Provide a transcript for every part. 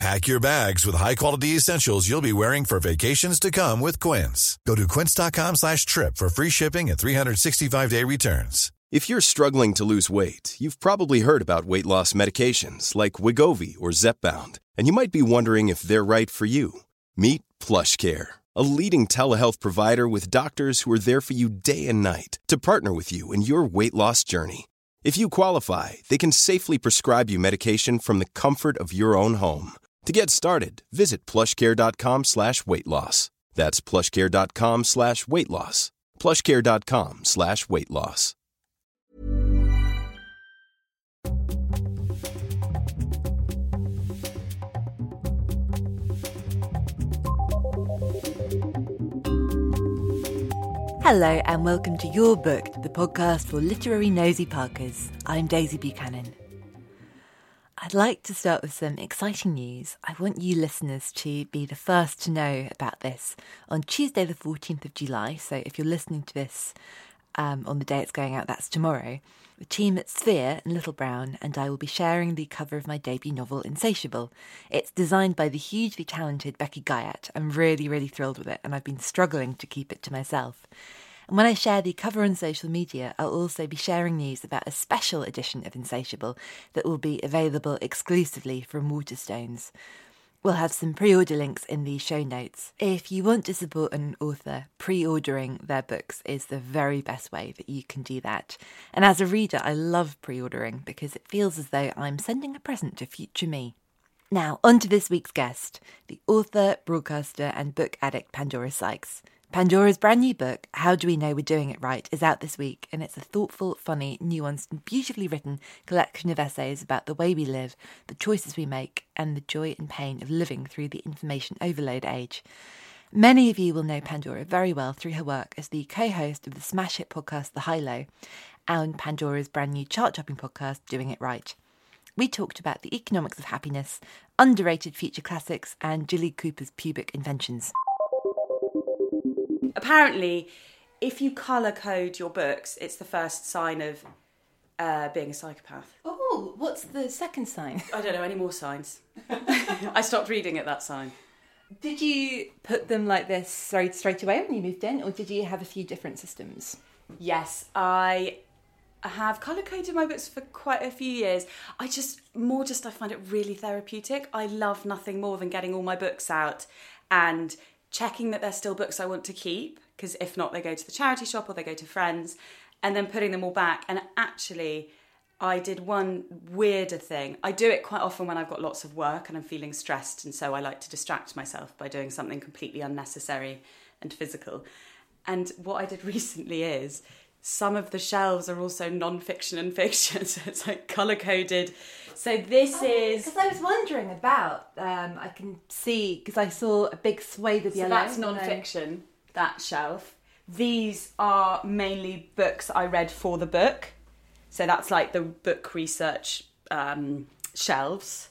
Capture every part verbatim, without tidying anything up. Pack your bags with high-quality essentials you'll be wearing for vacations to come with Quince. Go to quince.com slash trip for free shipping and three sixty-five day returns. If you're struggling to lose weight, you've probably heard about weight loss medications like Wegovy or Zepbound, and you might be wondering if they're right for you. Meet PlushCare, a leading telehealth provider with doctors who are there for you day and night to partner with you in your weight loss journey. If you qualify, they can safely prescribe you medication from the comfort of your own home. To get started, visit plushcare.com slash weight loss. That's plushcare.com slash weight loss. Plushcare.com slash weight loss. Hello and welcome to Your Book, the podcast for literary nosy Parkers. I'm Daisy Buchanan. I'd like to start with some exciting news. I want you listeners to be the first to know about this. On Tuesday the fourteenth of July, so if you're listening to this um, on the day it's going out, that's tomorrow, the team at Sphere and Little Brown and I will be sharing the cover of my debut novel, Insatiable. It's designed by the hugely talented Becky Guyett. I'm really, really thrilled with it, and I've been struggling to keep it to myself. And when I share the cover on social media, I'll also be sharing news about a special edition of Insatiable that will be available exclusively from Waterstones. We'll have some pre-order links in the show notes. If you want to support an author, pre-ordering their books is the very best way that you can do that. And as a reader, I love pre-ordering because it feels as though I'm sending a present to future me. Now, on to this week's guest, the author, broadcaster and book addict Pandora Sykes. Pandora's brand new book, How Do We Know We're Doing It Right, is out this week, and it's a thoughtful, funny, nuanced and beautifully written collection of essays about the way we live, the choices we make and the joy and pain of living through the information overload age. Many of you will know Pandora very well through her work as the co-host of the smash hit podcast The High Low and Pandora's brand new chart-topping podcast Doing It Right. We talked about the economics of happiness, underrated future classics and Jilly Cooper's pubic inventions. Apparently, if you colour code your books, it's the first sign of uh, being a psychopath. Oh, what's the second sign? I don't know, any more signs. I stopped reading at that sign. Did you put them like this straight, straight away when you moved in, or did you have a few different systems? Yes, I have colour coded my books for quite a few years. I just, more just, I find it really therapeutic. I love nothing more than getting all my books out and checking that they're still books I want to keep, because if not, they go to the charity shop or they go to friends, and then putting them all back. And actually, I did one weirder thing. I do it quite often when I've got lots of work and I'm feeling stressed, and so I like to distract myself by doing something completely unnecessary and physical. And what I did recently is, some of the shelves are also non-fiction and fiction, so it's like colour-coded. So this oh, is... Because I was wondering about, um, I can see, because I saw a big swathe of yellow. So that's non-fiction, that shelf. These are mainly books I read for the book. So that's like the book research um, shelves.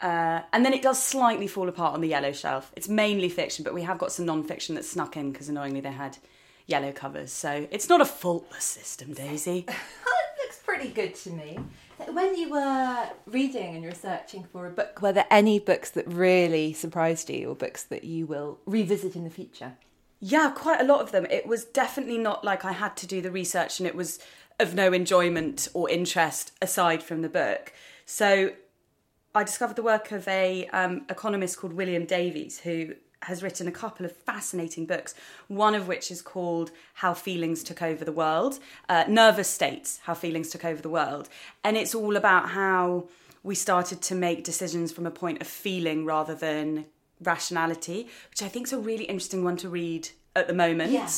Uh, and then it does slightly fall apart on the yellow shelf. It's mainly fiction, but we have got some non-fiction that snuck in, because annoyingly they had yellow covers, so it's not a faultless system, Daisy. It looks pretty good to me. When you were reading and researching for a book, were there any books that really surprised you, or books that you will revisit in the future? Yeah, quite a lot of them. It was definitely not like I had to do the research and it was of no enjoyment or interest aside from the book. So I discovered the work of a um, economist called William Davies, who has written a couple of fascinating books, one of which is called How Feelings Took Over the World, uh, Nervous States, How Feelings Took Over the World. And it's all about how we started to make decisions from a point of feeling rather than rationality, which I think is a really interesting one to read at the moment. Yeah.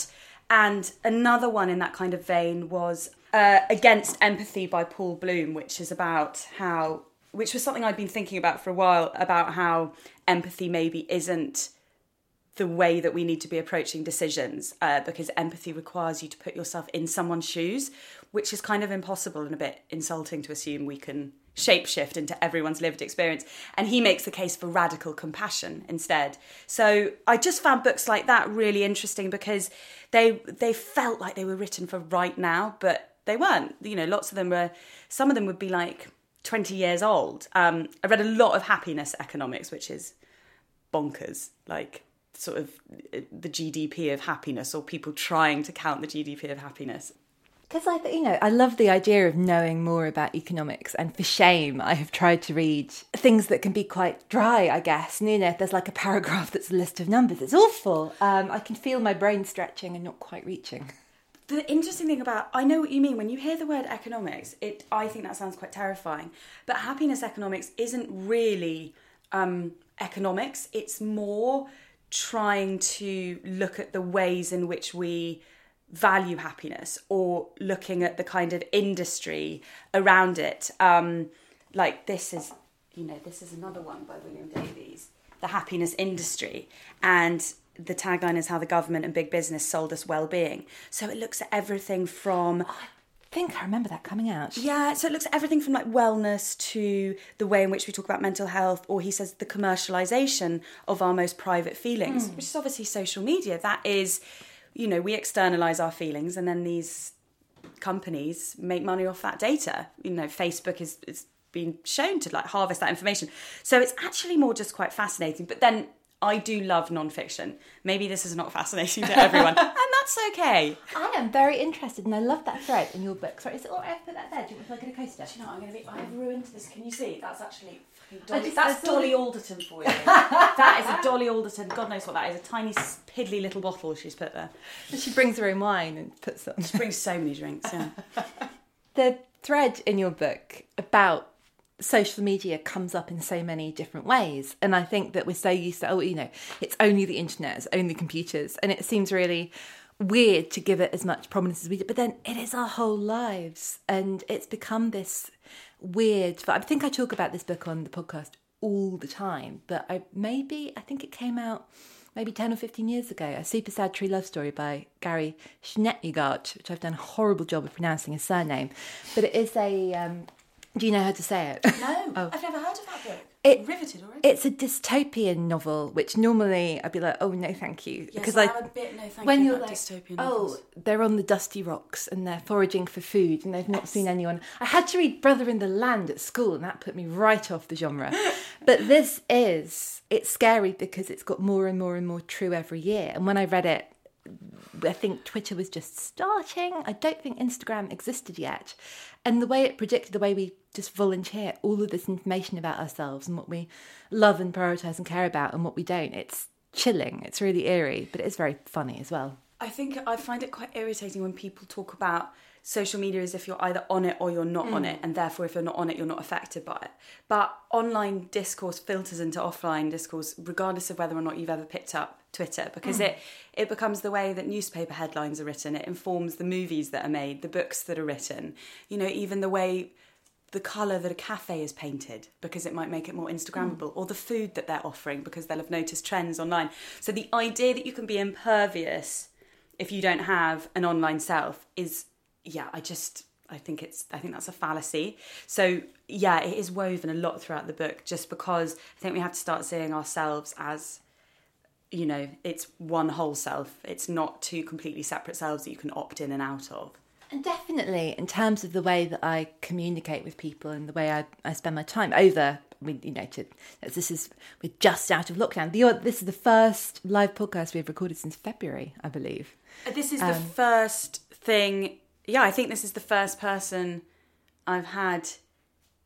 And another one in that kind of vein was uh, Against Empathy by Paul Bloom, which is about how, which was something I'd been thinking about for a while, about how empathy maybe isn't the way that we need to be approaching decisions, uh, because empathy requires you to put yourself in someone's shoes, which is kind of impossible and a bit insulting to assume we can shapeshift into everyone's lived experience. And he makes the case for radical compassion instead. So I just found books like that really interesting because they they felt like they were written for right now, but they weren't. You know, lots of them were, some of them would be like twenty years old. Um, I read a lot of happiness economics, which is bonkers, like sort of the G D P of happiness, or people trying to count the G D P of happiness. Because I, you know, I love the idea of knowing more about economics, and for shame, I have tried to read things that can be quite dry, I guess. And, you know, if there's like a paragraph that's a list of numbers, it's awful. Um, I can feel my brain stretching and not quite reaching. The interesting thing about, I know what you mean, when you hear the word economics, it I think that sounds quite terrifying. But happiness economics isn't really um, economics. It's more trying to look at the ways in which we value happiness, or looking at the kind of industry around it. Um, like this is, you know, this is another one by William Davies, The Happiness Industry. And the tagline is how the government and big business sold us well-being. So it looks at everything from... Oh, I think I remember that coming out. Yeah, so it looks at everything from like wellness to the way in which we talk about mental health, or he says the commercialisation of our most private feelings, mm. which is obviously social media. That is, you know, we externalise our feelings and then these companies make money off that data. You know, Facebook is... is been shown to like harvest that information. So it's actually more just quite fascinating. But then I do love non-fiction. Maybe this is not fascinating to everyone, and that's okay. I am very interested, and I love that thread in your book. Sorry, is it all right? I put that there. Do you want me to get a coaster? Do you know what? I'm going to be. I've ruined this. Can you see? That's actually fucking Dolly. Just, that's Dolly it. Alderton for you. That is a Dolly Alderton. God knows what that is. A tiny piddly little bottle she's put there. And she brings her own wine and puts it on. She brings so many drinks. Yeah. The thread in your book about social media comes up in so many different ways, and I think that we're so used to, oh, you know, it's only the internet, it's only computers, and it seems really weird to give it as much prominence as we do, but then it is our whole lives, and it's become this weird, I think I talk about this book on the podcast all the time, but I maybe I think it came out maybe ten or fifteen years ago, A Super Sad True Love Story by Gary Schnettigart, which I've done a horrible job of pronouncing his surname, but it is a um do you know how to say it? No, oh. I've never heard of that book. It, riveted already. It's a dystopian novel, which normally I'd be like, oh, no, thank you. Yes, because well, I, I'm a bit no thank when you you're about like, dystopian novels. Oh, they're on the dusty rocks and they're foraging for food and they've not yes. seen anyone. I had to read Brother in the Land at school and that put me right off the genre. But this is, it's scary because it's got more and more and more true every year. And when I read it, I think Twitter was just starting. I don't think Instagram existed yet. And the way it predicted, the way we just volunteer all of this information about ourselves and what we love and prioritise and care about and what we don't, it's chilling. It's really eerie, but it's very funny as well. I think I find it quite irritating when people talk about social media as if you're either on it or you're not mm. on it, and therefore if you're not on it, you're not affected by it. But online discourse filters into offline discourse, regardless of whether or not you've ever picked up Twitter, because mm. it it becomes the way that newspaper headlines are written. It informs the movies that are made, the books that are written, you know, even the way, the colour that a cafe is painted, because it might make it more Instagrammable, mm. or the food that they're offering, because they'll have noticed trends online. So the idea that you can be impervious if you don't have an online self is, yeah, I just, I think it's, I think that's a fallacy. So yeah, it is woven a lot throughout the book, just because I think we have to start seeing ourselves as, you know, it's one whole self. It's not two completely separate selves that you can opt in and out of. And definitely in terms of the way that I communicate with people and the way I, I spend my time over, I mean, you know, to, this is, we're just out of lockdown. The, this is the first live podcast we've recorded since February, I believe. This is um, the first thing... Yeah, I think this is the first person I've had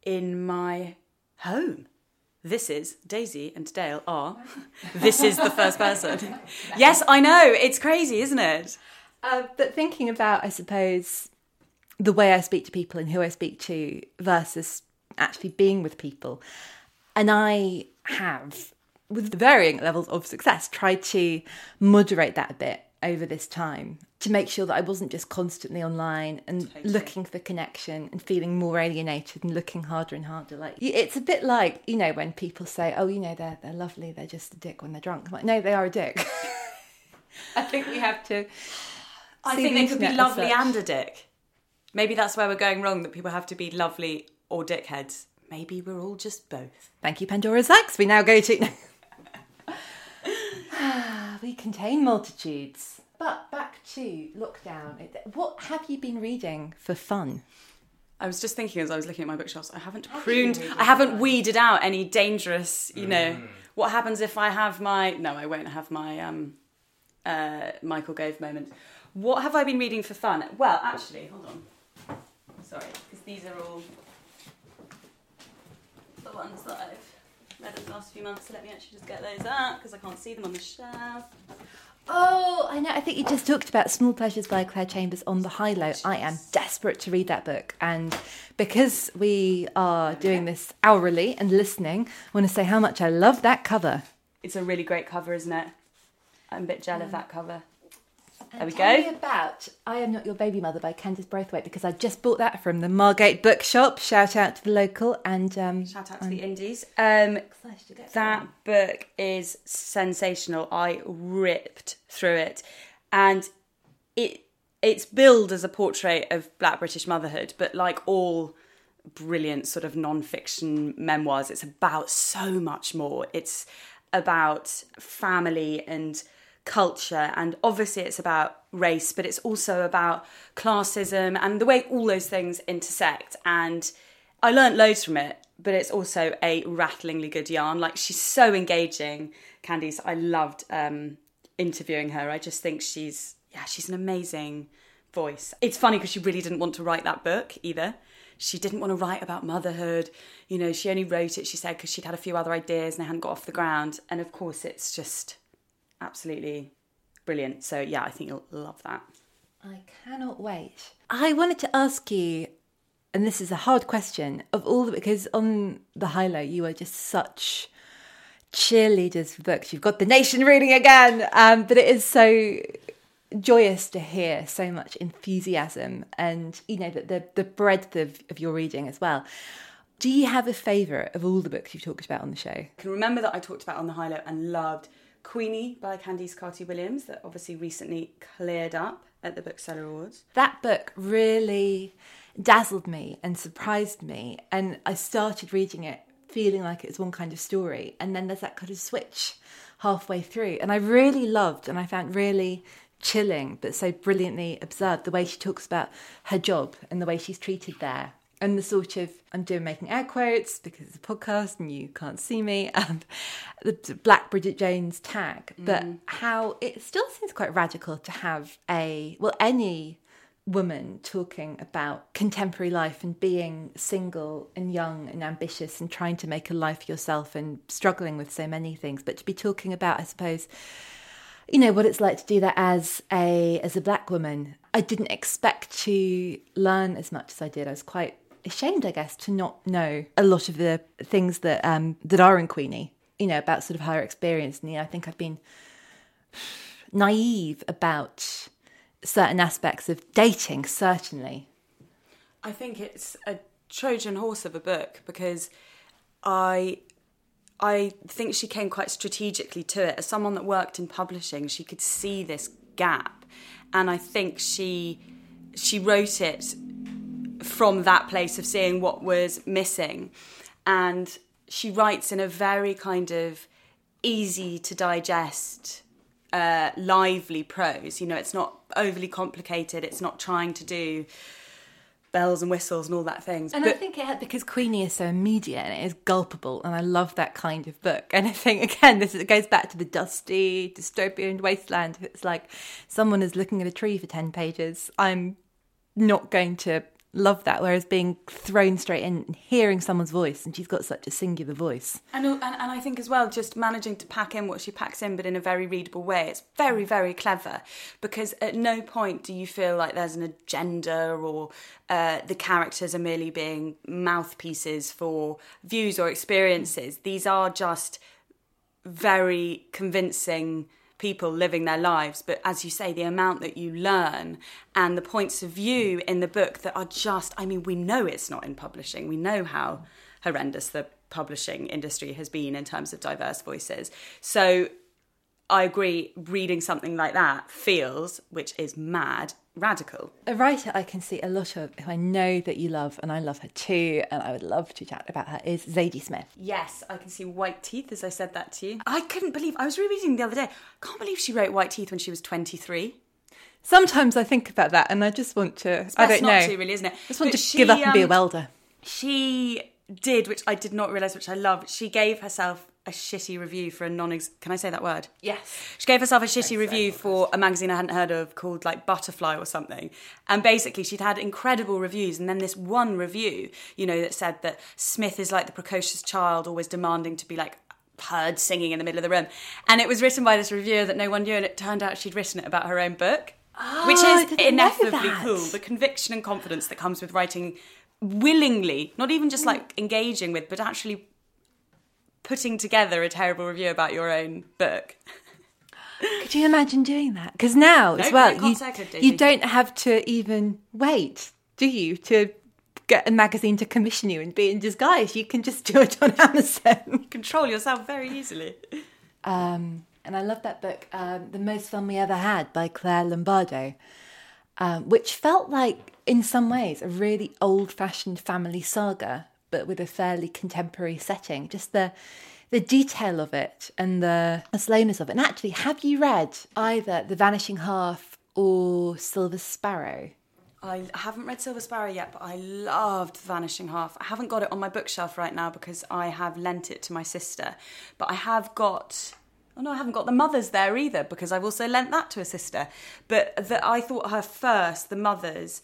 in my home. This is Daisy and Dale are. This is the first person. Yes, I know. It's crazy, isn't it? Uh, but thinking about, I suppose, the way I speak to people and who I speak to versus actually being with people. And I have, with varying levels of success, tried to moderate that a bit. over this time to make sure that I wasn't just constantly online and totally. looking for connection and feeling more alienated and looking harder and harder. Like, it's a bit like, you know, when people say, oh, you know, they're they're lovely, they're just a dick when they're drunk. I'm like, no, they are a dick. I think we have to... I think the they could be lovely and, and a dick. Maybe that's where we're going wrong, that people have to be lovely or dickheads. Maybe we're all just both. Thank you, Pandora Sykes. We now go to... We contain multitudes. But back to lockdown. What have you been reading for fun? I was just thinking as I was looking at my bookshelves, I haven't have pruned, I haven't that? weeded out any dangerous, you mm. know. What happens if I have my... No, I won't have my um, uh, Michael Gove moment. What have I been reading for fun? Well, actually, hold on. Sorry, because these are all the ones that I've read in the last few months. So let me actually just get those out because I can't see them on the shelf. Oh, I know. I think you just talked about Small Pleasures by Claire Chambers on The High Low. I am desperate to read that book. And because we are doing this hourly and listening, I want to say how much I love that cover. It's a really great cover, isn't it? I'm a bit jealous mm. of that cover. And there we tell go. Tell me about I Am Not Your Baby Mother by Candice Braithwaite, because I just bought that from the Margate Bookshop. Shout out to the local and... Um, Shout out to um, the indies. Um, excited to get that book is sensational. I ripped through it. And it it's billed as a portrait of Black British motherhood, but like all brilliant sort of non-fiction memoirs, it's about so much more. It's about family and... culture, and obviously it's about race, but it's also about classism and the way all those things intersect. And I learnt loads from it, but it's also a rattlingly good yarn. Like, she's so engaging, Candice. I loved um, interviewing her. I just think she's yeah she's an amazing voice. It's funny because she really didn't want to write that book either. She didn't want to write about motherhood, you know. She only wrote it, she said, because she'd had a few other ideas and they hadn't got off the ground. And of course it's just absolutely brilliant. So yeah, I think you'll love that. I cannot wait. I wanted to ask you, and this is a hard question, of all the, because on The High Low you are just such cheerleaders for books. You've got the nation reading again, um, but it is so joyous to hear so much enthusiasm, and you know that the the breadth of, of your reading as well. Do you have a favourite of all the books you've talked about on the show? I can remember that I talked about on The High Low and loved Queenie by Candice Carty-Williams, that obviously recently cleared up at the Bookseller Awards. That book really dazzled me and surprised me, and I started reading it feeling like it was one kind of story, and then there's that kind of switch halfway through. And I really loved, and I found really chilling but so brilliantly absurd, the way she talks about her job and the way she's treated there. And the sort of, I'm doing making air quotes because it's a podcast and you can't see me, um, the Black Bridget Jones tag. Mm. But how it still seems quite radical to have a, well, any woman talking about contemporary life and being single and young and ambitious and trying to make a life yourself and struggling with so many things. But to be talking about, I suppose, you know, what it's like to do that as a as a Black woman. I didn't expect to learn as much as I did. I was quite... ashamed, I guess, to not know a lot of the things that um that are in Queenie, you know, about sort of her experience. And you know, I think I've been naive about certain aspects of dating, certainly. I think it's a Trojan horse of a book, because I I think she came quite strategically to it. As someone that worked in publishing, she could see this gap, and I think she she wrote it from that place of seeing what was missing. And she writes in a very kind of easy to digest, uh, lively prose. You know, it's not overly complicated. It's not trying to do bells and whistles and all that things. And but, I think it had, because Queenie is so immediate and it is gulpable, and I love that kind of book. And I think, again, this is, it goes back to the dusty, dystopian wasteland. It's like someone is looking at a tree for ten pages. I'm not going to love that, whereas being thrown straight in and hearing someone's voice, and she's got such a singular voice. And, and and I think as well, just managing to pack in what she packs in, but in a very readable way. It's very, very clever, because at no point do you feel like there's an agenda, or uh, the characters are merely being mouthpieces for views or experiences. These are just very convincing people living their lives. But as you say, the amount that you learn and the points of view in the book that are just, I mean, we know it's not in publishing. We know how horrendous the publishing industry has been in terms of diverse voices. So I agree, reading something like that feels, which is mad, radical. A writer I can see a lot of, who I know that you love, and I love her too, and I would love to chat about her, is Zadie Smith. Yes, I can see White Teeth, as I said that to you. I couldn't believe, I was rereading the other day, I can't believe she wrote White Teeth when she was twenty-three. Sometimes I think about that, and I just want to, it's I don't know. It's not to, really, isn't it? I just want but to she, give up and um, be a welder. She did, which I did not realise, which I love, she gave herself a shitty review for a non-ex... Can I say that word? Yes. She gave herself a shitty That's review for a magazine I hadn't heard of called, like, Butterfly or something. And basically, she'd had incredible reviews. And then this one review, you know, that said that Smith is like the precocious child, always demanding to be, like, heard singing in the middle of the room. And it was written by this reviewer that no one knew, and it turned out she'd written it about her own book, oh, which is ineffably cool. The conviction and confidence that comes with writing willingly, not even just, like, engaging with, but actually putting together a terrible review about your own book. Could you imagine doing that? Because now, no, as well, you, you don't have to even wait, do you, to get a magazine to commission you and be in disguise. You can just do it on Amazon. You control yourself very easily. Um, and I love that book, um, The Most Fun We Ever Had by Claire Lombardo, um, which felt like, in some ways, a really old-fashioned family saga, but with a fairly contemporary setting. Just the the detail of it and the slowness of it. And actually, have you read either The Vanishing Half or Silver Sparrow? I haven't read Silver Sparrow yet, but I loved The Vanishing Half. I haven't got it on my bookshelf right now because I have lent it to my sister. But I have got... Oh, no, I haven't got The Mothers there either because I've also lent that to a sister. But the, I thought her first, The Mothers,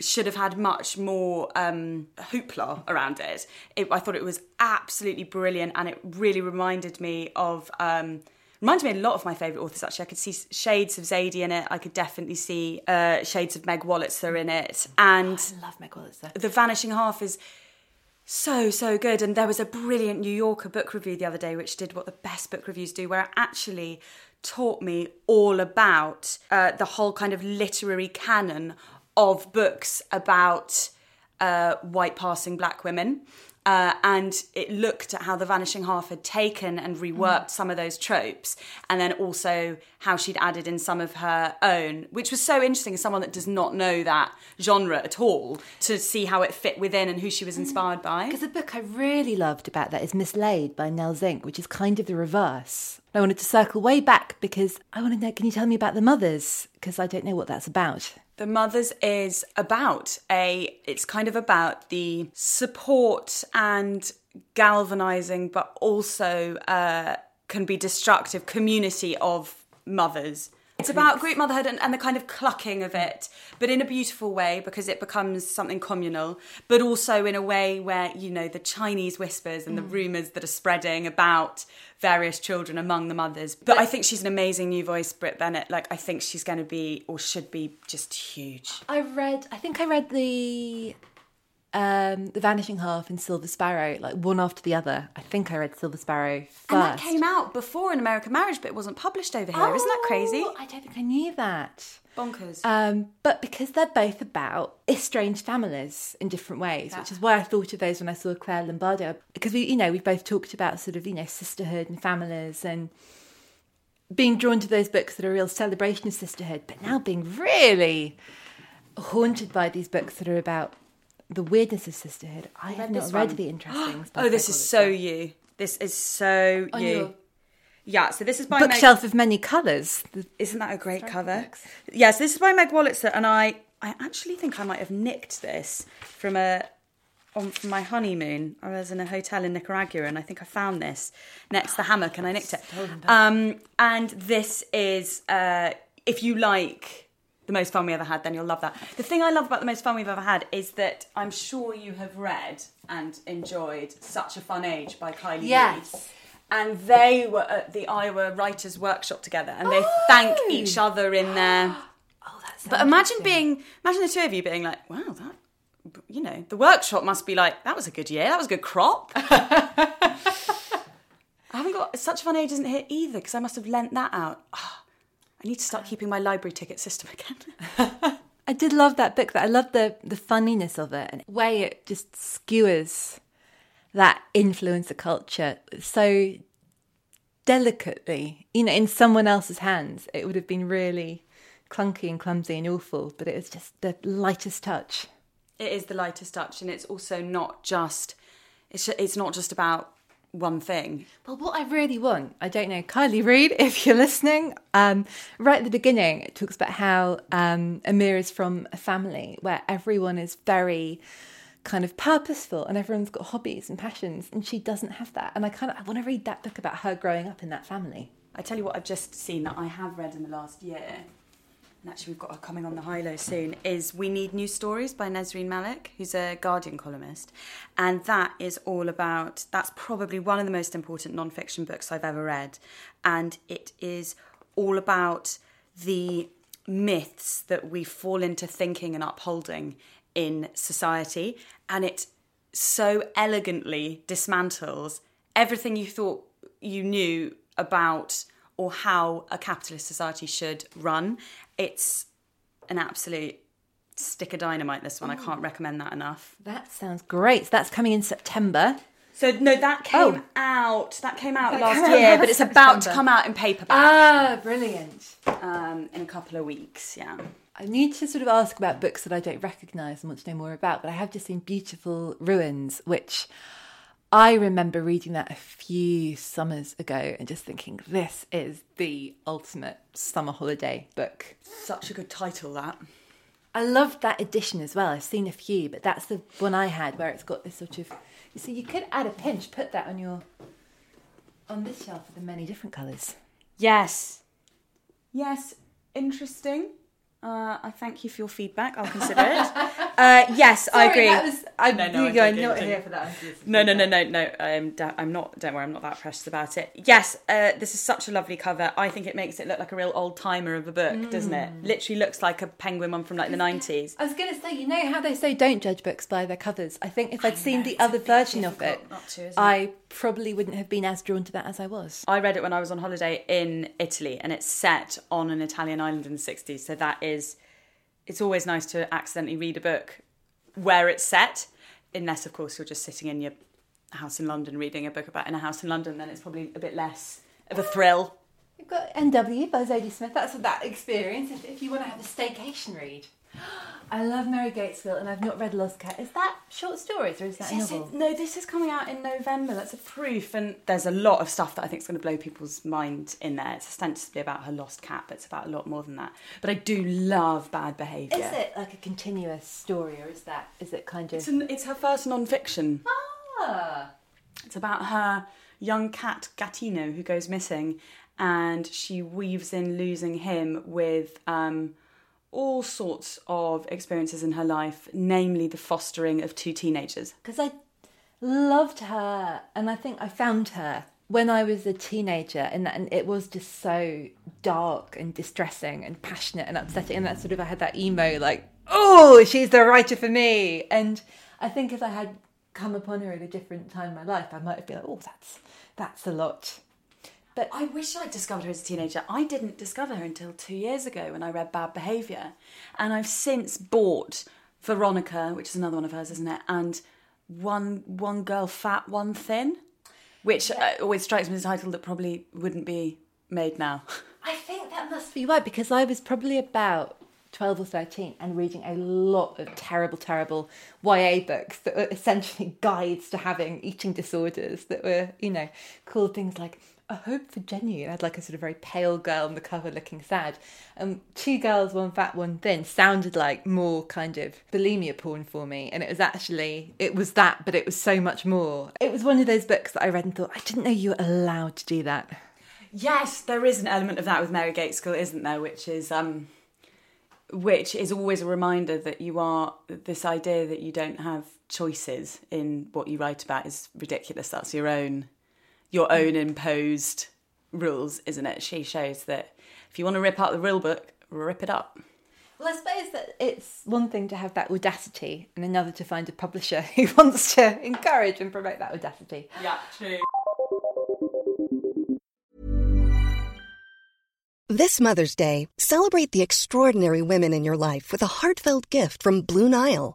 should have had much more um, hoopla around it. it. I thought it was absolutely brilliant, and it really reminded me of um, reminded me a lot of my favourite authors. Actually, I could see shades of Zadie in it. I could definitely see uh, shades of Meg Wolitzer in it. And oh, I love Meg Wolitzer. The Vanishing Half is so so good. And there was a brilliant New Yorker book review the other day, which did what the best book reviews do, where it actually taught me all about uh, the whole kind of literary canon of books about uh, white-passing black women. Uh, and it looked at how The Vanishing Half had taken and reworked mm. some of those tropes, and then also how she'd added in some of her own, which was so interesting as someone that does not know that genre at all, to see how it fit within and who she was inspired mm. by. Because the book I really loved about that is Mislaid by Nell Zink, which is kind of the reverse. I wanted to circle way back because I wanted to know, can you tell me about The Mothers? Because I don't know what that's about. The Mothers is about a, it's kind of about the support and galvanising, but also uh, can be destructive community of mothers. It's about group motherhood and, and the kind of clucking of it, but in a beautiful way because it becomes something communal, but also in a way where, you know, the Chinese whispers and mm. the rumours that are spreading about various children among the mothers. But, but I think she's an amazing new voice, Britt Bennett. Like, I think she's going to be, or should be, just huge. I read, I think I read the... Um, The Vanishing Half and Silver Sparrow, like one after the other. I think I read Silver Sparrow first. And that came out before An American Marriage, but it wasn't published over here. Oh, isn't that crazy? I don't think I knew that. Bonkers. Um, but because they're both about estranged families in different ways, yeah. which is why I thought of those when I saw Claire Lombardo. Because, we, you know, we've both talked about sort of, you know, sisterhood and families and being drawn to those books that are a real celebration of sisterhood, but now being really haunted by these books that are about the weirdness of sisterhood. I have not read the interesting stuff. Oh, this is so you. This is so you. Yeah, so this is by Bookshelf of Many Colours. Isn't that a great cover? Yes, this is by Meg Wolitzer, and I, I actually think I might have nicked this from a on from my honeymoon. I was in a hotel in Nicaragua, and I think I found this next to the hammock, and I nicked it. Um, and this is, uh, if you like The Most Fun We Ever Had, then you'll love that. The thing I love about The Most Fun We've Ever Had is that I'm sure you have read and enjoyed Such a Fun Age by Kylie yes. Reid. And they were at the Iowa Writers' Workshop together, and they oh. thank each other in their... Oh, that's so But imagine being, imagine the two of you being like, wow, that, you know, the workshop must be like, that was a good year, that was a good crop. I haven't got... Such a Fun Age isn't here either, because I must have lent that out. Oh, I need to start keeping my library ticket system again. I did love that book. That I loved the, the funniness of it and the way it just skewers that influencer culture so delicately. You know, in someone else's hands, it would have been really clunky and clumsy and awful, but it was just the lightest touch. It is the lightest touch, and it's also not just... It's it's not just about one thing. Well, what I really want, I don't know, Kylie Reid, if you're listening, um, right at the beginning, it talks about how um, Amir is from a family where everyone is very kind of purposeful and everyone's got hobbies and passions, and she doesn't have that. And I kind of I want to read that book about her growing up in that family. I tell you what I've just seen that I have read in the last year, and actually we've got her coming on the High Low soon, is We Need New Stories by Nesreen Malik, who's a Guardian columnist. And that is all about, that's probably one of the most important non-fiction books I've ever read. And it is all about the myths that we fall into thinking and upholding in society. And it so elegantly dismantles everything you thought you knew about or how a capitalist society should run. It's an absolute stick of dynamite, this one. I can't recommend that enough. That sounds great. So that's coming in September. So, no, that came oh. out. That came out that last came year, out but it's September. About to come out in paperback. Ah, brilliant. Um, in a couple of weeks, yeah. I need to sort of ask about books that I don't recognise and want to know more about, but I have just seen Beautiful Ruins, which... I remember reading that a few summers ago and just thinking, this is the ultimate summer holiday book. Such a good title, that. I loved that edition as well. I've seen a few, but that's the one I had where it's got this sort of... You see, you could add a pinch, put that on your... on this shelf with the many different colours. Yes. Yes, interesting. Uh, I thank you for your feedback. I'll consider it. uh, yes, Sorry, I agree. That was, I, no, no, you go, I'm not here for that. No, no, no, no, no. I'm, I'm not. Don't worry, I'm not that precious about it. Yes, uh, this is such a lovely cover. I think it makes it look like a real old timer of a book, mm. doesn't it? Literally looks like a Penguin one from like the nineties. I was going to say, you know how they say don't judge books by their covers. I think if I'd I seen know, the other version of it, to, I probably wouldn't have been as drawn to that as I was. I read it when I was on holiday in Italy, and it's set on an Italian island in the sixties. So that is. Is, it's always nice to accidentally read a book where it's set, unless of course you're just sitting in your house in London reading a book about in a house in London, then it's probably a bit less of a thrill. You've got N W by Zadie Smith. That's that experience if, if you want to have a staycation read. I love Mary Gaitskill, and I've not read Lost Cat. Is that short stories or is that yes, a novel? It, no, this is coming out in November. That's a proof, and there's a lot of stuff that I think is going to blow people's mind in there. It's ostensibly about her lost cat, but it's about a lot more than that. But I do love Bad Behaviour. Is it like a continuous story, or is that is it kind of? It's, an, it's her first non-fiction. Ah, it's about her young cat Gattino who goes missing, and she weaves in losing him with. Um, all sorts of experiences in her life, namely the fostering of two teenagers. Because I loved her, and I think I found her when I was a teenager, and, that, and it was just so dark and distressing and passionate and upsetting, and that sort of, I had that emo, like, oh, she's the writer for me. And I think if I had come upon her at a different time in my life, I might have been like, oh, that's that's a lot. But I wish I'd discovered her as a teenager. I didn't discover her until two years ago when I read Bad Behaviour. And I've since bought Veronica, which is another one of hers, isn't it? And One One Girl Fat One Thin, which yeah. uh, always strikes me as a title that probably wouldn't be made now. I think that must be right, because I was probably about twelve or thirteen and reading a lot of terrible, terrible Y A books that were essentially guides to having eating disorders that were, you know, called things like... A Hope for Jenny. It had like a sort of very pale girl on the cover looking sad. Um, Two Girls, One Fat, One Thin sounded like more kind of bulimia porn for me. And it was actually, it was that, but it was so much more. It was one of those books that I read and thought, I didn't know you were allowed to do that. Yes, there is an element of that with Mary Gaitskill, isn't there? Which is, um, which is always a reminder that you are, this idea that you don't have choices in what you write about is ridiculous. That's your own. Your own imposed rules, isn't it? She shows that if you want to rip out the real book, rip it up. Well, I suppose that it's one thing to have that audacity and another to find a publisher who wants to encourage and promote that audacity. Yeah, true. This Mother's Day, celebrate the extraordinary women in your life with a heartfelt gift from Blue Nile.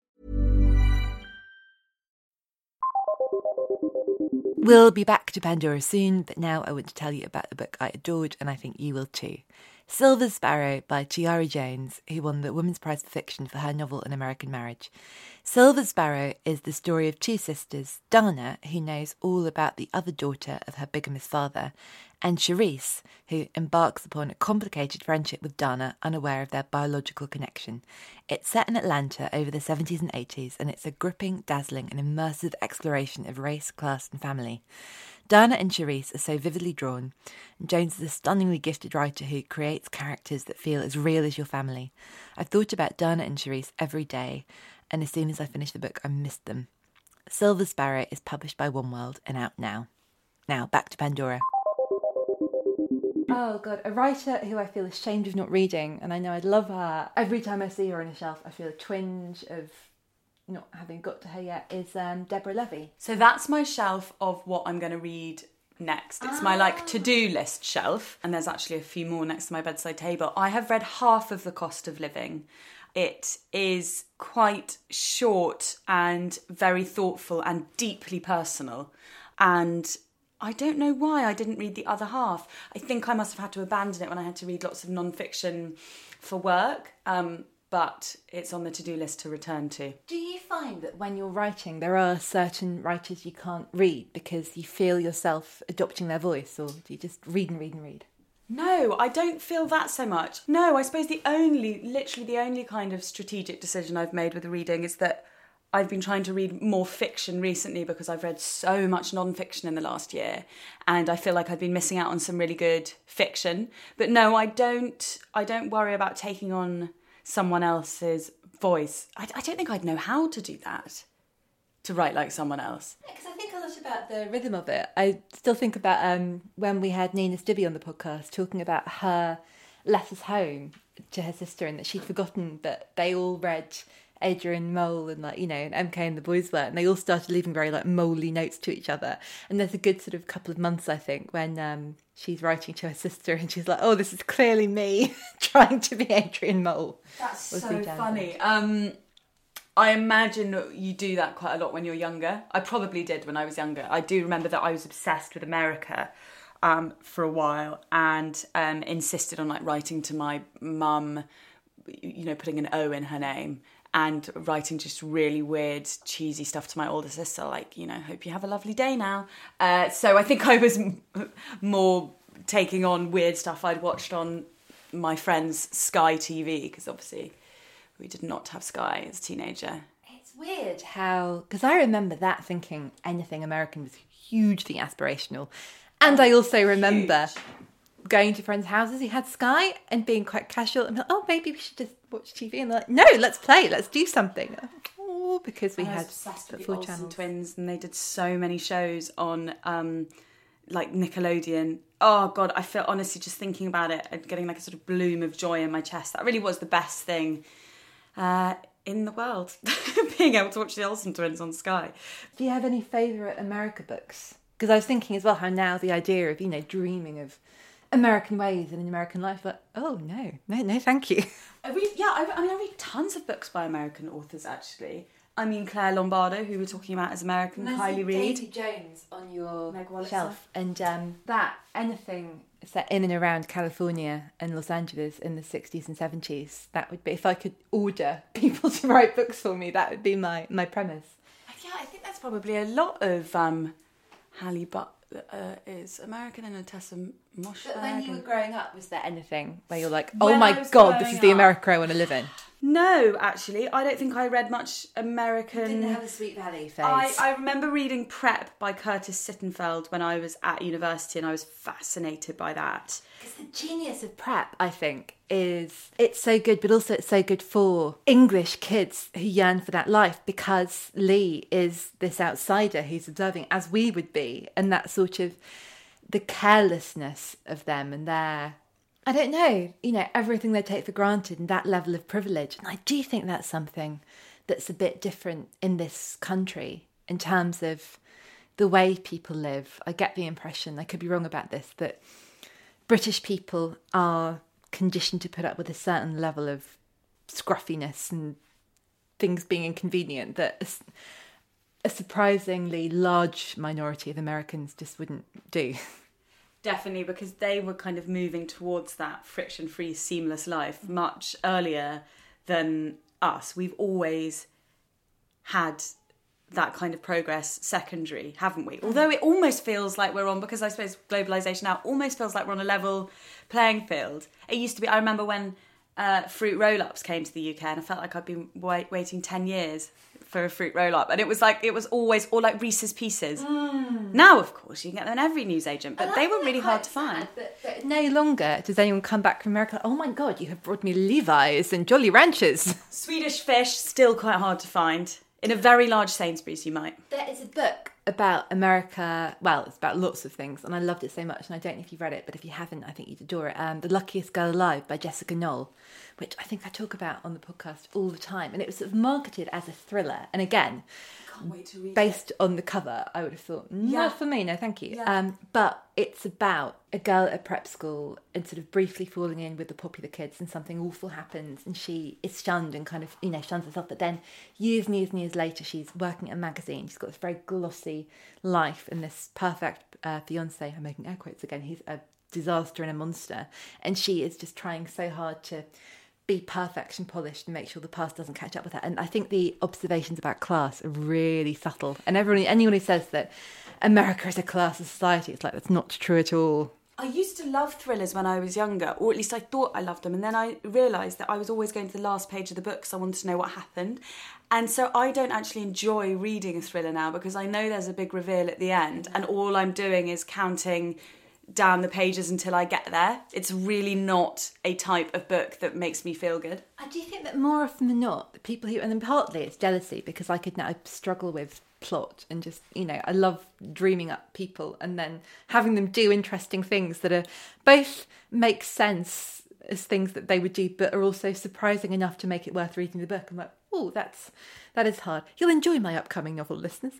We'll be back to Pandora soon, but now I want to tell you about the book I adored, and I think you will too. Silver Sparrow by Chiara Jones, who won the Women's Prize for Fiction for her novel An American Marriage. Silver Sparrow is the story of two sisters, Dana, who knows all about the other daughter of her bigamous father, and Charisse, who embarks upon a complicated friendship with Dana, unaware of their biological connection. It's set in Atlanta over the seventies and eighties, and it's a gripping, dazzling and immersive exploration of race, class and family. Dana and Charisse are so vividly drawn, and Jones is a stunningly gifted writer who creates characters that feel as real as your family. I've thought about Dana and Charisse every day, and as soon as I finish the book, I missed them. Silver Sparrow is published by One World and out now. Now, back to Pandora. Oh God, a writer who I feel ashamed of not reading, and I know I'd love her. Every time I see her on a shelf, I feel a twinge of not having got to her yet, is um, Deborah Levy. So that's my shelf of what I'm going to read next. It's ah. my like to-do list shelf, and there's actually a few more next to my bedside table. I have read half of The Cost of Living. It is quite short and very thoughtful and deeply personal, and I don't know why I didn't read the other half. I think I must have had to abandon it when I had to read lots of non-fiction for work, um, but it's on the to-do list to return to. Do you find that when you're writing, there are certain writers you can't read because you feel yourself adopting their voice, or do you just read and read and read? No, I don't feel that so much. No, I suppose the only, literally the only kind of strategic decision I've made with reading is that I've been trying to read more fiction recently because I've read so much non-fiction in the last year, and I feel like I've been missing out on some really good fiction. But no, I don't I don't worry about taking on someone else's voice. I, I don't think I'd know how to do that, to write like someone else. Yeah, because I think a lot about the rhythm of it. I still think about um, when we had Nina Stibbe on the podcast talking about her letters home to her sister, and that she'd forgotten that they all read Adrian Mole and like you know and M K and the boys were, and they all started leaving very like moley notes to each other. And there's a good sort of couple of months I think when um she's writing to her sister and she's like, oh, this is clearly me trying to be Adrian Mole. That's so funny. um I imagine you do that quite a lot when you're younger. I probably did when I was younger. I do remember that I was obsessed with America um for a while, and um insisted on like writing to my mum, you know putting an O in her name, and writing just really weird, cheesy stuff to my older sister, like, you know, hope you have a lovely day now. Uh, so I think I was m- more taking on weird stuff I'd watched on my friend's Sky T V, because obviously we did not have Sky as a teenager. It's weird how... Because I remember that thinking anything American was hugely aspirational. And I also remember... Huge. Going to friends' houses, he had Sky, and being quite casual and like, oh, maybe we should just watch T V, and they're like, no, let's play, let's do something. Oh, because we had four channels. Twins, and they did so many shows on um like Nickelodeon. Oh God, I feel, honestly, just thinking about it and getting like a sort of bloom of joy in my chest. That really was the best thing uh, in the world, being able to watch the Olsen twins on Sky. Do you have any favourite America books? Because I was thinking as well how now the idea of, you know, dreaming of American ways and an American life, but oh no, no, no, thank you. I read, yeah, I, I mean, I read tons of books by American authors, actually. I mean, Claire Lombardo, who we're talking about as American, and Kylie Reid. Daisy Jones on your Meg Wolitzer shelf. And um, that, anything set in and around California and Los Angeles in the sixties and seventies, that would be, if I could order people to write books for me, that would be my, my premise. Yeah, I think that's probably a lot of... Um, Hallie Buck uh, is American and Tessa Moshfegh. But when you were growing up, was there anything where you're like, oh my God, this is the America I want to live in? No, actually. I don't think I read much American... You didn't have a Sweet Valley phase. I, I remember reading Prep by Curtis Sittenfeld when I was at university, and I was fascinated by that. Because the genius of Prep, I think, is it's so good, but also it's so good for English kids who yearn for that life, because Lee is this outsider who's observing, as we would be, and that sort of the carelessness of them and their, I don't know, you know, everything they take for granted and that level of privilege. And I do think that's something that's a bit different in this country in terms of the way people live. I get the impression, I could be wrong about this, that British people are conditioned to put up with a certain level of scruffiness and things being inconvenient that a surprisingly large minority of Americans just wouldn't do. Definitely, because they were kind of moving towards that friction-free, seamless life much earlier than us. We've always had that kind of progress secondary, haven't we? Although it almost feels like we're on, because I suppose globalisation now almost feels like we're on a level playing field. It used to be, I remember when uh, fruit roll-ups came to the U K, and I felt like I'd been wait, waiting ten years for a fruit roll-up. And it was like, it was always, or like Reese's Pieces. Mm. Now, of course, you can get them in every newsagent, but they were really hard to find. That, that no longer does anyone come back from America, oh my God, you have brought me Levi's and Jolly Ranchers. Swedish fish, still quite hard to find. In a very large Sainsbury's, you might. There is a book about America, well, it's about lots of things, and I loved it so much, and I don't know if you've read it, but if you haven't, I think you'd adore it. Um, The Luckiest Girl Alive by Jessica Knoll, which I think I talk about on the podcast all the time, and it was sort of marketed as a thriller, and again, I can't wait to read based it. on the cover, I would have thought, not yeah. for me, no thank you. Yeah. Um, but it's about a girl at a prep school and sort of briefly falling in with the popular kids, and something awful happens, and she is shunned and kind of, you know, shuns herself, but then years and years and years later, she's working at a magazine, she's got this very glossy life and this perfect uh, fiancé, I'm making air quotes again, he's a disaster and a monster, and she is just trying so hard to be perfect and polished and make sure the past doesn't catch up with her. And I think the observations about class are really subtle, and everyone, anyone who says that America is a classless society, it's like, that's not true at all. I used to love thrillers when I was younger, or at least I thought I loved them, and then I realised that I was always going to the last page of the book because I wanted to know what happened. And so I don't actually enjoy reading a thriller now, because I know there's a big reveal at the end, and all I'm doing is counting down the pages until I get there. It's really not a type of book that makes me feel good. I do think that more often than not, the people who, and then partly it's jealousy, because I could now struggle with plot and just, you know, I love dreaming up people and then having them do interesting things that are both make sense as things that they would do, but are also surprising enough to make it worth reading the book. I'm like, oh, that's, that is hard. You'll enjoy my upcoming novel, listeners.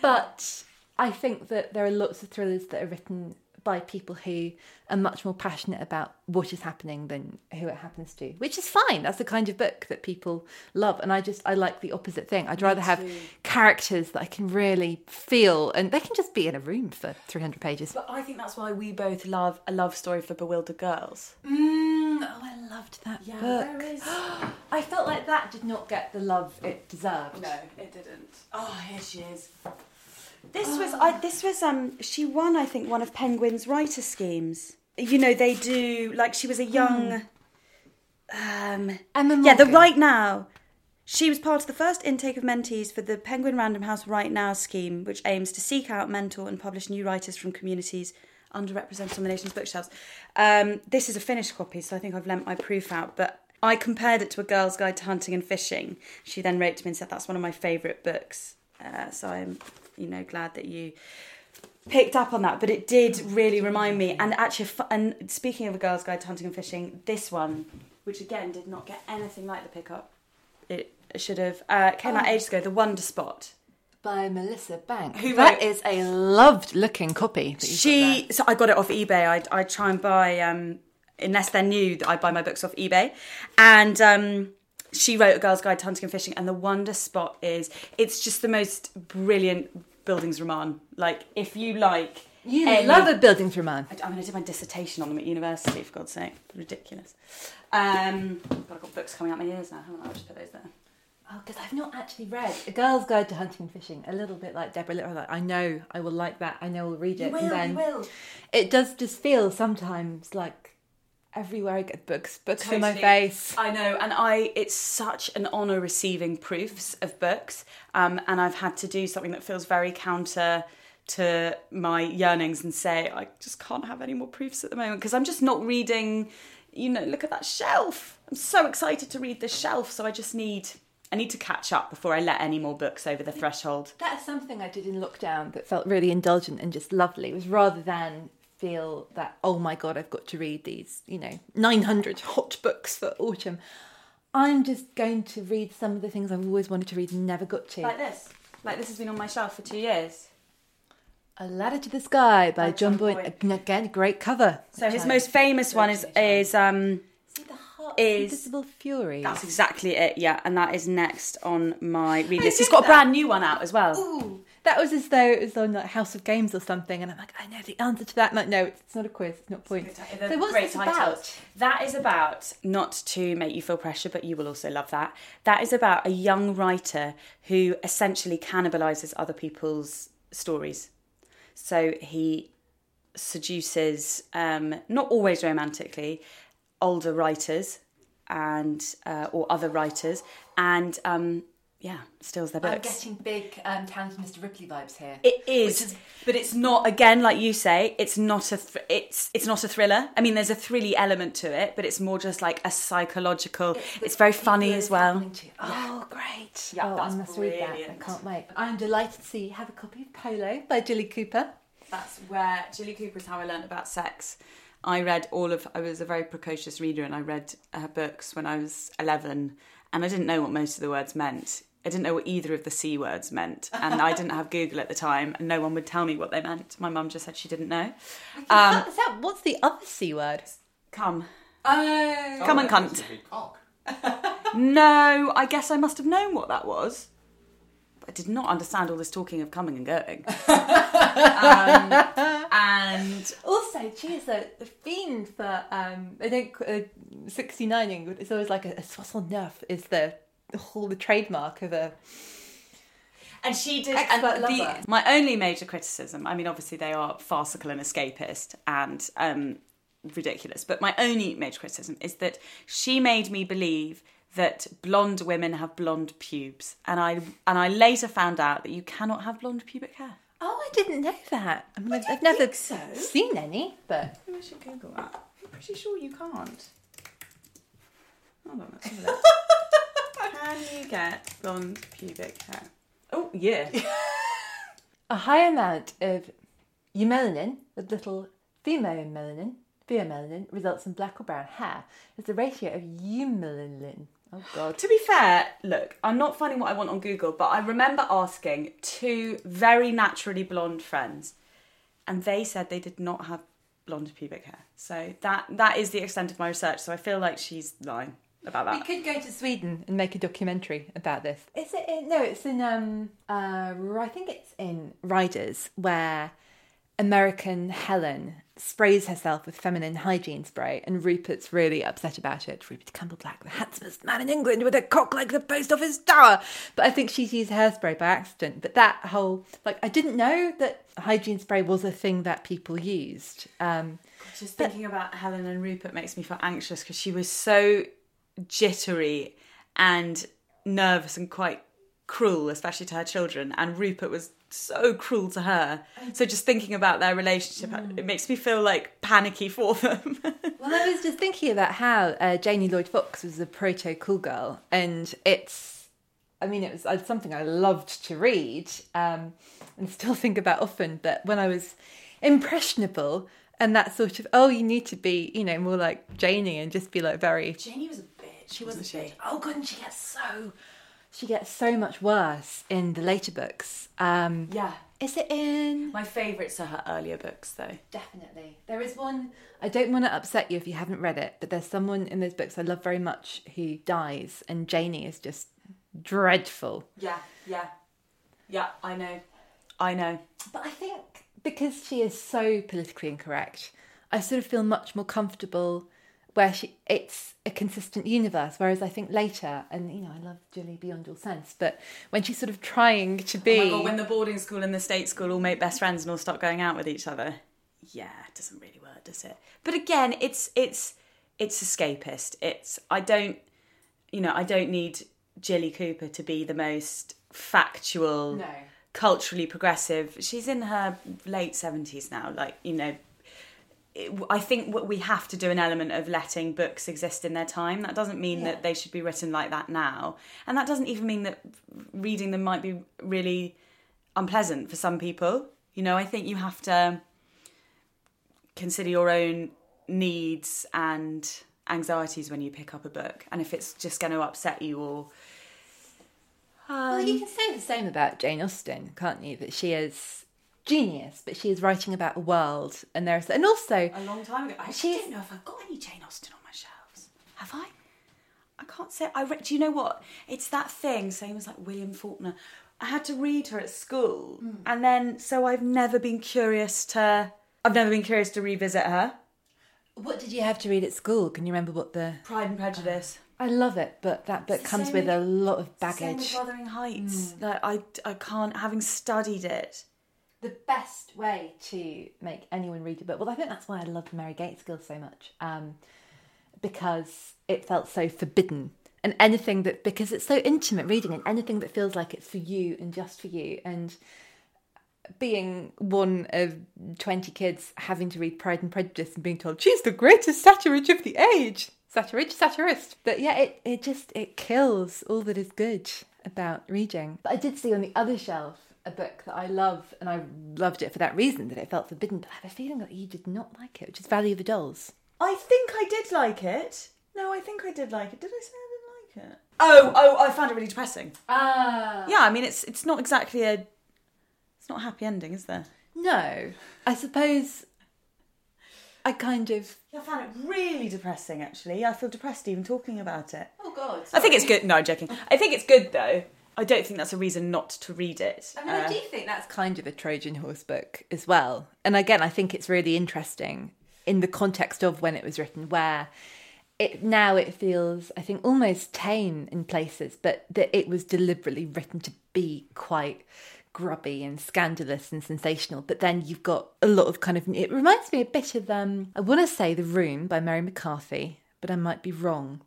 But I think that there are lots of thrillers that are written by people who are much more passionate about what is happening than who it happens to, which is fine. That's the kind of book that people love. And I just, I like the opposite thing. I'd rather have characters that I can really feel, and they can just be in a room for three hundred pages. But I think that's why we both love A Love Story for Bewildered Girls. Mm, oh, I loved that yeah, book. There is... I felt like that did not get the love it deserved. No, it didn't. Oh, here she is. This oh. was, I, this was, um, she won, I think, one of Penguin's writer schemes. You know, they do, like, she was a young, mm. um, Emma Morgan. Yeah, the Write Now. She was part of the first intake of mentees for the Penguin Random House Write Now scheme, which aims to seek out, mentor and publish new writers from communities underrepresented on the nation's bookshelves. Um, this is a finished copy, so I think I've lent my proof out, but I compared it to A Girl's Guide to Hunting and Fishing. She then wrote to me and said, that's one of my favourite books. Uh, so I'm... you know, glad that you picked up on that, but it did really remind me. And actually, and speaking of A Girl's Guide to Hunting and Fishing, this one, which again did not get anything like the pickup, it should have, uh, came oh. out ages ago, The Wonder Spot. By Melissa Bank. Who that wrote, is a loved-looking copy. That she, so I got it off eBay. I I try and buy, um, unless they're new, I buy my books off eBay. And um, she wrote A Girl's Guide to Hunting and Fishing, and The Wonder Spot is, it's just the most brilliant buildings roman. Like, if you like... You a, love a buildings roman. I, I mean, I did my dissertation on them at university, for God's sake. Ridiculous. Um, God, I've got books coming out my ears now, haven't I? I'll just put those there. Oh, because I've not actually read A Girl's Guide to Hunting and Fishing, a little bit like Deborah Little. Like, I know I will like that. I know I'll read it. You will, and then you will. It does just feel sometimes like everywhere I get books, books totally. In my face. I know, and I it's such an honour receiving proofs of books, um, and I've had to do something that feels very counter to my yearnings and say, I just can't have any more proofs at the moment because I'm just not reading, you know, look at that shelf. I'm so excited to read this shelf, so I just need... I need to catch up before I let any more books over the threshold. That's something I did in lockdown that felt really indulgent and just lovely. It was rather than feel that, oh my God, I've got to read these, you know, nine hundred hot books for autumn. I'm just going to read some of the things I've always wanted to read and never got to. Like this. Like this has been on my shelf for two years. A Ladder to the Sky by, by John, John Boyd. Boyd. Again, great cover. So his most famous one is... is um. Is Invisible Fury. That's exactly it, yeah. And that is next on my read list. He's got that. A brand new one out as well. Ooh, that was as though it was on like House of Games or something, and I'm like, I know the answer to that. I'm like, no, it's not a quiz, it's not points. T- so what's this titles. About? That is about, not to make you feel pressure, but you will also love that. That is about a young writer who essentially cannibalises other people's stories. So he seduces, um, not always romantically, older writers and uh, or other writers and um, yeah, steals their books. I'm getting big um, Talented Mister Ripley vibes here. It is, is, but it's not, again, like you say, it's not a th- it's it's not a thriller. I mean, there's a thrilly element to it, but it's more just like a psychological. It's, it's very funny as well. Oh, great! Yeah, oh, that's I must brilliant. Read that. I can't wait. I'm delighted to see you have a copy of Polo by Jilly Cooper. That's where Jilly Cooper is how I learned about sex. I read all of... I was a very precocious reader and I read her books when I was eleven and I didn't know what most of the words meant. I didn't know what either of the C words meant and I didn't have Google at the time and no one would tell me what they meant. My mum just said she didn't know. Um, that, what's the other C word? Come. Oh. Come and cunt. No, I guess I must have known what that was. I did not understand all this talking of coming and going. um, and also, she is a, a fiend for, um, I think, uh, sixty-nine-ing. It's always like a, a soixante-neuf is the whole the trademark of a... And she did... And the, my only major criticism, I mean, obviously they are farcical and escapist and um, ridiculous, but my only major criticism is that she made me believe that blonde women have blonde pubes. And I and I later found out that you cannot have blonde pubic hair. Oh, I didn't know that. I mean, I I've never so. seen any, but... I should Google that. I'm pretty sure you can't. Hold on, let's have a look. Can you get blonde pubic hair? Oh, yeah. A high amount of eumelanin, the little femomelanin, pheomelanin, results in black or brown hair. It's the ratio of eumelanin. Oh, God. To be fair, look, I'm not finding what I want on Google, but I remember asking two very naturally blonde friends, and they said they did not have blonde pubic hair. So that that is the extent of my research, so I feel like she's lying about that. We could go to Sweden and make a documentary about this. Is it in... No, it's in... um uh I think it's in Riders, where American Helen sprays herself with feminine hygiene spray and Rupert's really upset about it. Rupert Campbell-Black, the handsomest man in England with a cock like the post office tower. But I think she's used hairspray by accident. But that whole, like, I didn't know that hygiene spray was a thing that people used. Um, Just but, thinking about Helen and Rupert makes me feel anxious because she was so jittery and nervous and quite cruel, especially to her children. And Rupert was so cruel to her. So just thinking about their relationship, mm. it makes me feel like panicky for them. Well, I was just thinking about how uh, Janie Lloyd Fox was a proto cool girl, and it's I mean, it was something I loved to read um, and still think about often, but when I was impressionable and that sort of, oh, you need to be, you know, more like Janie and just be like very... Janie was a bitch. She was a bitch. Oh, God, and she gets so... She gets so much worse in the later books. Um, yeah. Is it in... My favourites are her earlier books, though. Definitely. There is one... I don't want to upset you if you haven't read it, but there's someone in those books I love very much who dies, and Janie is just... dreadful. Yeah, yeah. Yeah, I know. I know. But I think because she is so politically incorrect, I sort of feel much more comfortable where she it's a consistent universe, whereas I think later, and, you know, I love Jilly beyond all sense, but when she's sort of trying to be... Oh my God, when the boarding school and the state school all make best friends and all start going out with each other. Yeah, it doesn't really work, does it? But again, it's it's it's escapist. It's... I don't... You know, I don't need... Jilly Cooper to be the most factual, no. culturally progressive. She's in her late seventies now. Like, you know, it, I think we have to do an element of letting books exist in their time. That doesn't mean yeah. that they should be written like that now. And that doesn't even mean that reading them might be really unpleasant for some people. You know, I think you have to consider your own needs and... anxieties when you pick up a book, and if it's just going to upset you or um... well, you can say the same about Jane Austen, can't you, that she is genius, but she is writing about a world, and there's and also a long time ago. I don't know if I've got any Jane Austen on my shelves. Have I? I can't say I read. Do you know what, it's that thing, same as like William Faulkner. I had to read her at school mm. and then so I've never been curious to I've never been curious to revisit her. What did you have to read at school? Can you remember what the... Pride and Prejudice. I love it, but that book comes with a lot of baggage. It's the same with Wuthering Heights. Mm. Like, I, I can't, having studied it. The best way to make anyone read a book... Well, I think that's why I loved Mary Gaitskill so much, um, because it felt so forbidden. And anything that... Because it's so intimate reading, and anything that feels like it's for you and just for you, and... being one of twenty kids having to read Pride and Prejudice and being told she's the greatest satirist of the age, satirist, satirist. But yeah, it, it just it kills all that is good about reading. But I did see on the other shelf a book that I love, and I loved it for that reason, that it felt forbidden. But I have a feeling that you did not like it, which is Valley of the Dolls. I think I did like it. No, I think I did like it. Did I say I didn't like it? Oh, oh, I found it really depressing. Ah, yeah. I mean, it's it's not exactly a. It's not a happy ending, is there? No. I suppose I kind of... I found it really depressing, actually. I feel depressed even talking about it. Oh, God. Sorry. I think it's good. No, I'm joking. I think it's good, though. I don't think that's a reason not to read it. I mean, uh, I do think that's kind of a Trojan horse book as well. And again, I think it's really interesting in the context of when it was written, where... It, now it feels, I think, almost tame in places, but that it was deliberately written to be quite grubby and scandalous and sensational. But then you've got a lot of kind of... It reminds me a bit of, um, I want to say The Room by Mary McCarthy, but I might be wrong.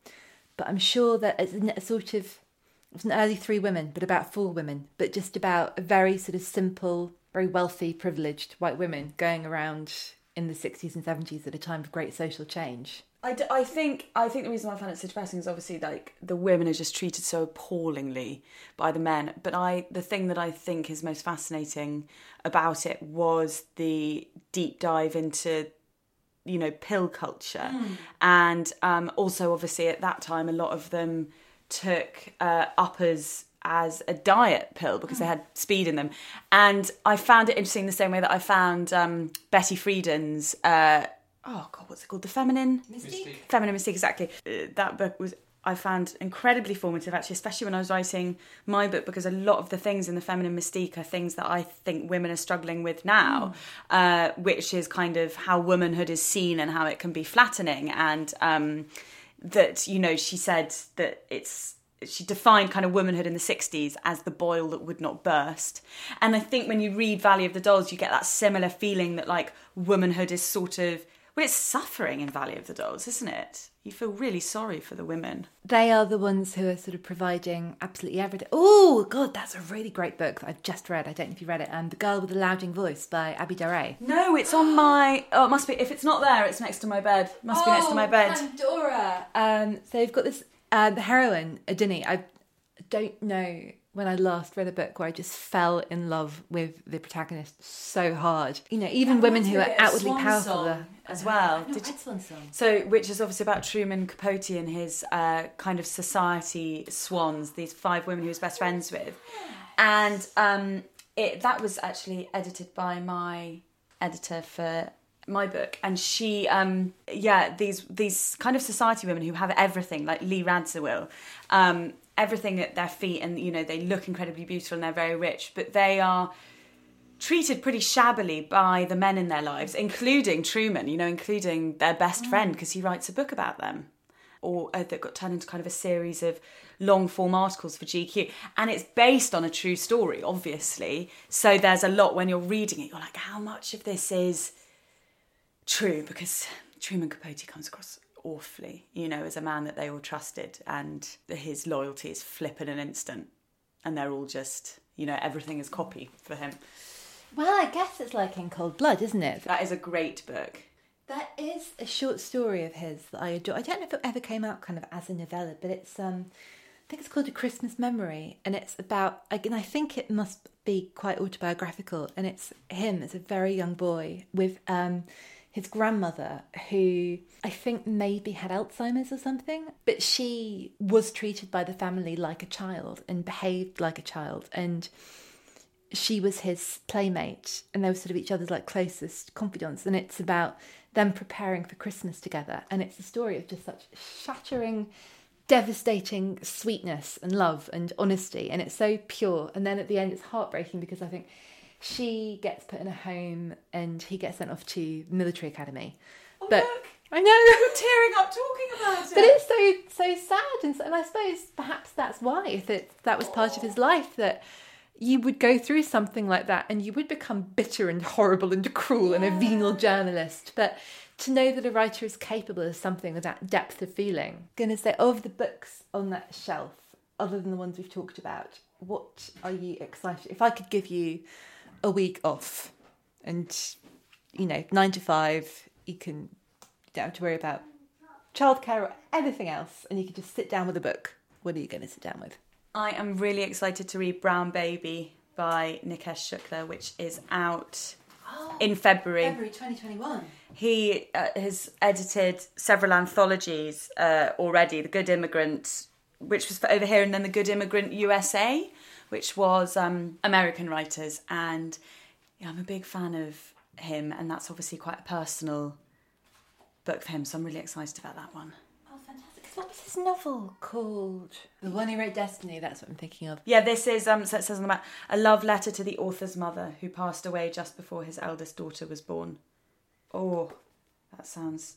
But I'm sure that it's a sort of... It was an early three women, but about four women, but just about a very sort of simple, very wealthy, privileged white women going around in the sixties and seventies at a time of great social change. I, d- I think I think the reason why I found it so depressing is obviously like the women are just treated so appallingly by the men. But I the thing that I think is most fascinating about it was the deep dive into, you know, pill culture, mm. and um, also obviously at that time a lot of them took uh, uppers as a diet pill because mm. they had speed in them. And I found it interesting the same way that I found um, Betty Friedan's. Uh, Oh, God, what's it called? The Feminine Mystique. Feminine Mystique, exactly. Uh, that book was, I found, incredibly formative, actually, especially when I was writing my book, because a lot of the things in the Feminine Mystique are things that I think women are struggling with now, mm. uh, which is kind of how womanhood is seen and how it can be flattening. And um, that, you know, she said that it's... She defined kind of womanhood in the sixties as the boil that would not burst. And I think when you read Valley of the Dolls, you get that similar feeling that, like, womanhood is sort of... Well, it's suffering in Valley of the Dolls, isn't it? You feel really sorry for the women. They are the ones who are sort of providing absolutely everything. Oh, God, that's a really great book that I've just read. I don't know if you read it. Um, The Girl with the Louding Voice by Abby Daré. No, it's on my... Oh, it must be... If it's not there, it's next to my bed. It must oh, be next to my bed. Pandora. Um, so you've got this... Uh, the heroine, Adini. I don't know when I last read a book where I just fell in love with the protagonist so hard. You know, even that women who are outwardly powerful as well. No, Did you... Swan Song. So, which is obviously about Truman Capote and his uh, kind of society swans, these five women he was best friends with. And um, it, that was actually edited by my editor for my book, and she um yeah these these kind of society women who have everything, like Lee Radza will, um everything at their feet, and you know they look incredibly beautiful and they're very rich, but they are treated pretty shabbily by the men in their lives, including Truman, you know including their best mm. friend, because he writes a book about them, or uh, that got turned into kind of a series of long form articles for G Q, and it's based on a true story, obviously, so there's a lot when you're reading it you're like, how much of this is true, because Truman Capote comes across awfully, you know, as a man that they all trusted, and his loyalty is flip in an instant, and they're all just, you know, everything is copy for him. Well, I guess it's like In Cold Blood, isn't it? That is a great book. That is a short story of his that I adore. I don't know if it ever came out kind of as a novella, but it's, um, I think it's called A Christmas Memory, and it's about, again, I think it must be quite autobiographical, and it's him as a very young boy with... um. his grandmother, who I think maybe had Alzheimer's or something, but she was treated by the family like a child and behaved like a child, and she was his playmate, and they were sort of each other's like closest confidants, and it's about them preparing for Christmas together, and it's a story of just such shattering, devastating sweetness and love and honesty, and it's so pure, and then at the end it's heartbreaking because I think she gets put in a home and he gets sent off to military academy. Oh, but look. I know. You're tearing up talking about it. But it's so so sad. And, and I suppose perhaps that's why, if it, that was part Aww. Of his life, that you would go through something like that and you would become bitter and horrible and cruel yeah. and a venal journalist. But to know that a writer is capable of something with that depth of feeling. Gonna say, of the books on that shelf, other than the ones we've talked about, what are you excited? If I could give you... a week off and, you know, nine to five, you can, you don't have to worry about childcare or anything else, and you can just sit down with a book. What are you going to sit down with? I am really excited to read Brown Baby by Nikesh Shukla, which is out oh, in February. February twenty twenty-one. He uh, has edited several anthologies uh, already, The Good Immigrant, which was for over here, and then The Good Immigrant U S A, which was um, American writers, and yeah, I'm a big fan of him, and that's obviously quite a personal book for him, so I'm really excited about that one. Oh, fantastic. What was his novel called? The one who wrote Destiny, that's what I'm thinking of. Yeah, this is, um, so it says on the back, a love letter to the author's mother, who passed away just before his eldest daughter was born. Oh, that sounds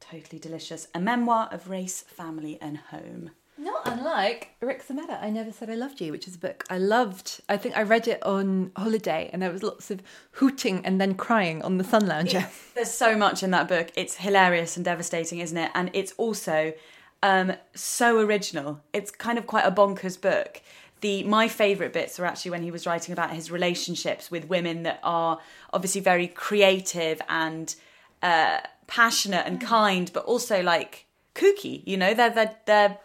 totally delicious. A memoir of race, family and home. Not unlike Rick Sametta, I Never Said I Loved You, which is a book I loved. I think I read it on holiday, and there was lots of hooting and then crying on the sun lounger. It's, there's so much in that book. It's hilarious and devastating, isn't it? And it's also um, so original. It's kind of quite a bonkers book. The my favourite bits were actually when he was writing about his relationships with women that are obviously very creative and uh, passionate and kind, but also, like, kooky, you know? They're... they're, they're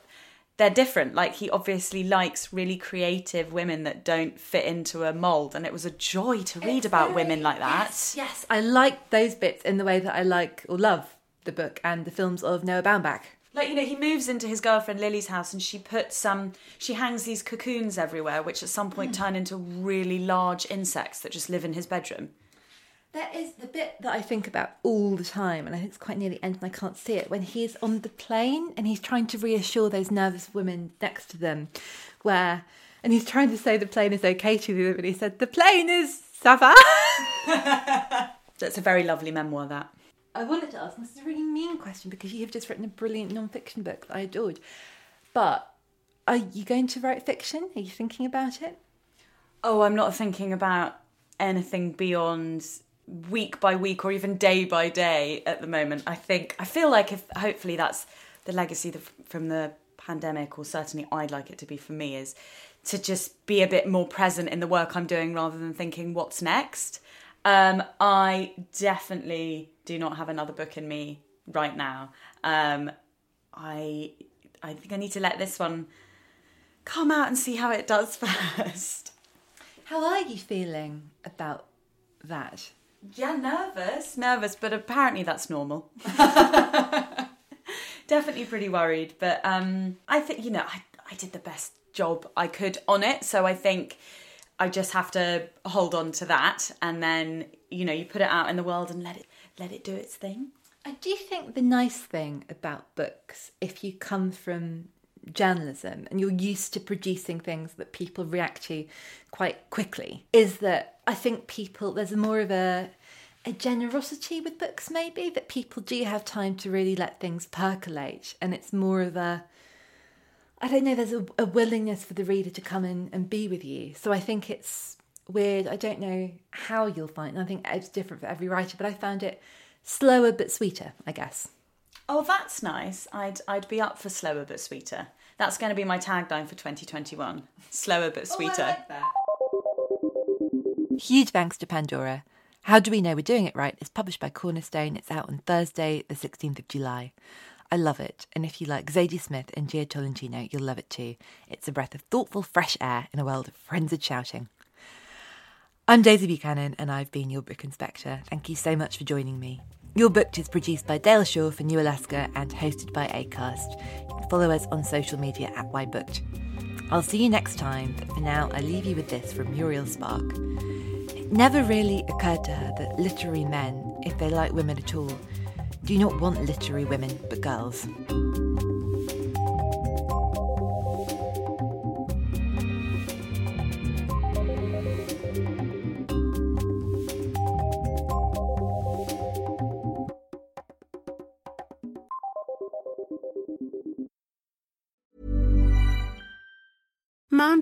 They're different. Like, he obviously likes really creative women that don't fit into a mould, and it was a joy to read it's about very, women like that. Yes, yes, I like those bits in the way that I like or love the book and the films of Noah Baumbach. Like, you know, he moves into his girlfriend Lily's house, and she puts some, um, she hangs these cocoons everywhere, which at some point mm. turn into really large insects that just live in his bedroom. That is the bit that I think about all the time, and I think it's quite near the end and I can't see it, when he's on the plane and he's trying to reassure those nervous women next to them, where, and he's trying to say the plane is okay to them, and he said, the plane is ça va. That's a very lovely memoir, that. I wanted to ask, and this is a really mean question, because you have just written a brilliant non-fiction book that I adored, but are you going to write fiction? Are you thinking about it? Oh, I'm not thinking about anything beyond... week by week or even day by day at the moment. I think I feel like if hopefully that's the legacy the, from the pandemic, or certainly I'd like it to be for me, is to just be a bit more present in the work I'm doing rather than thinking what's next. um I definitely do not have another book in me right now. um I I think I need to let this one come out and see how it does first. How are you feeling about that? Yeah, nervous. Nervous, but apparently that's normal. Definitely pretty worried, but um, I think, you know, I, I did the best job I could on it, so I think I just have to hold on to that, and then, you know, you put it out in the world and let it let it do its thing. I do think the nice thing about books, if you come from journalism and you're used to producing things that people react to quite quickly, is that I think people, there's more of a a generosity with books maybe, that people do have time to really let things percolate, and it's more of a, I don't know, there's a, a willingness for the reader to come in and be with you. So I think it's weird. I don't know how you'll find it. I think it's different for every writer, but I found it slower but sweeter, I guess. Oh, that's nice. I'd I'd be up for slower but sweeter. That's going to be my tagline for twenty twenty-one. Slower but sweeter. Oh, I like that. Huge thanks to Pandora. How Do We Know We're Doing It Right is published by Cornerstone. It's out on Thursday, the sixteenth of July. I love it. And if you like Zadie Smith and Gia Tolentino, you'll love it too. It's a breath of thoughtful, fresh air in a world of frenzied shouting. I'm Daisy Buchanan, and I've been your book inspector. Thank you so much for joining me. Your Booked is produced by Dale Shaw for New Alaska and hosted by Acast. You can follow us on social media at Y Booked. I'll see you next time, but for now I leave you with this from Muriel Spark. It never really occurred to her that literary men, if they like women at all, do not want literary women but girls. Mom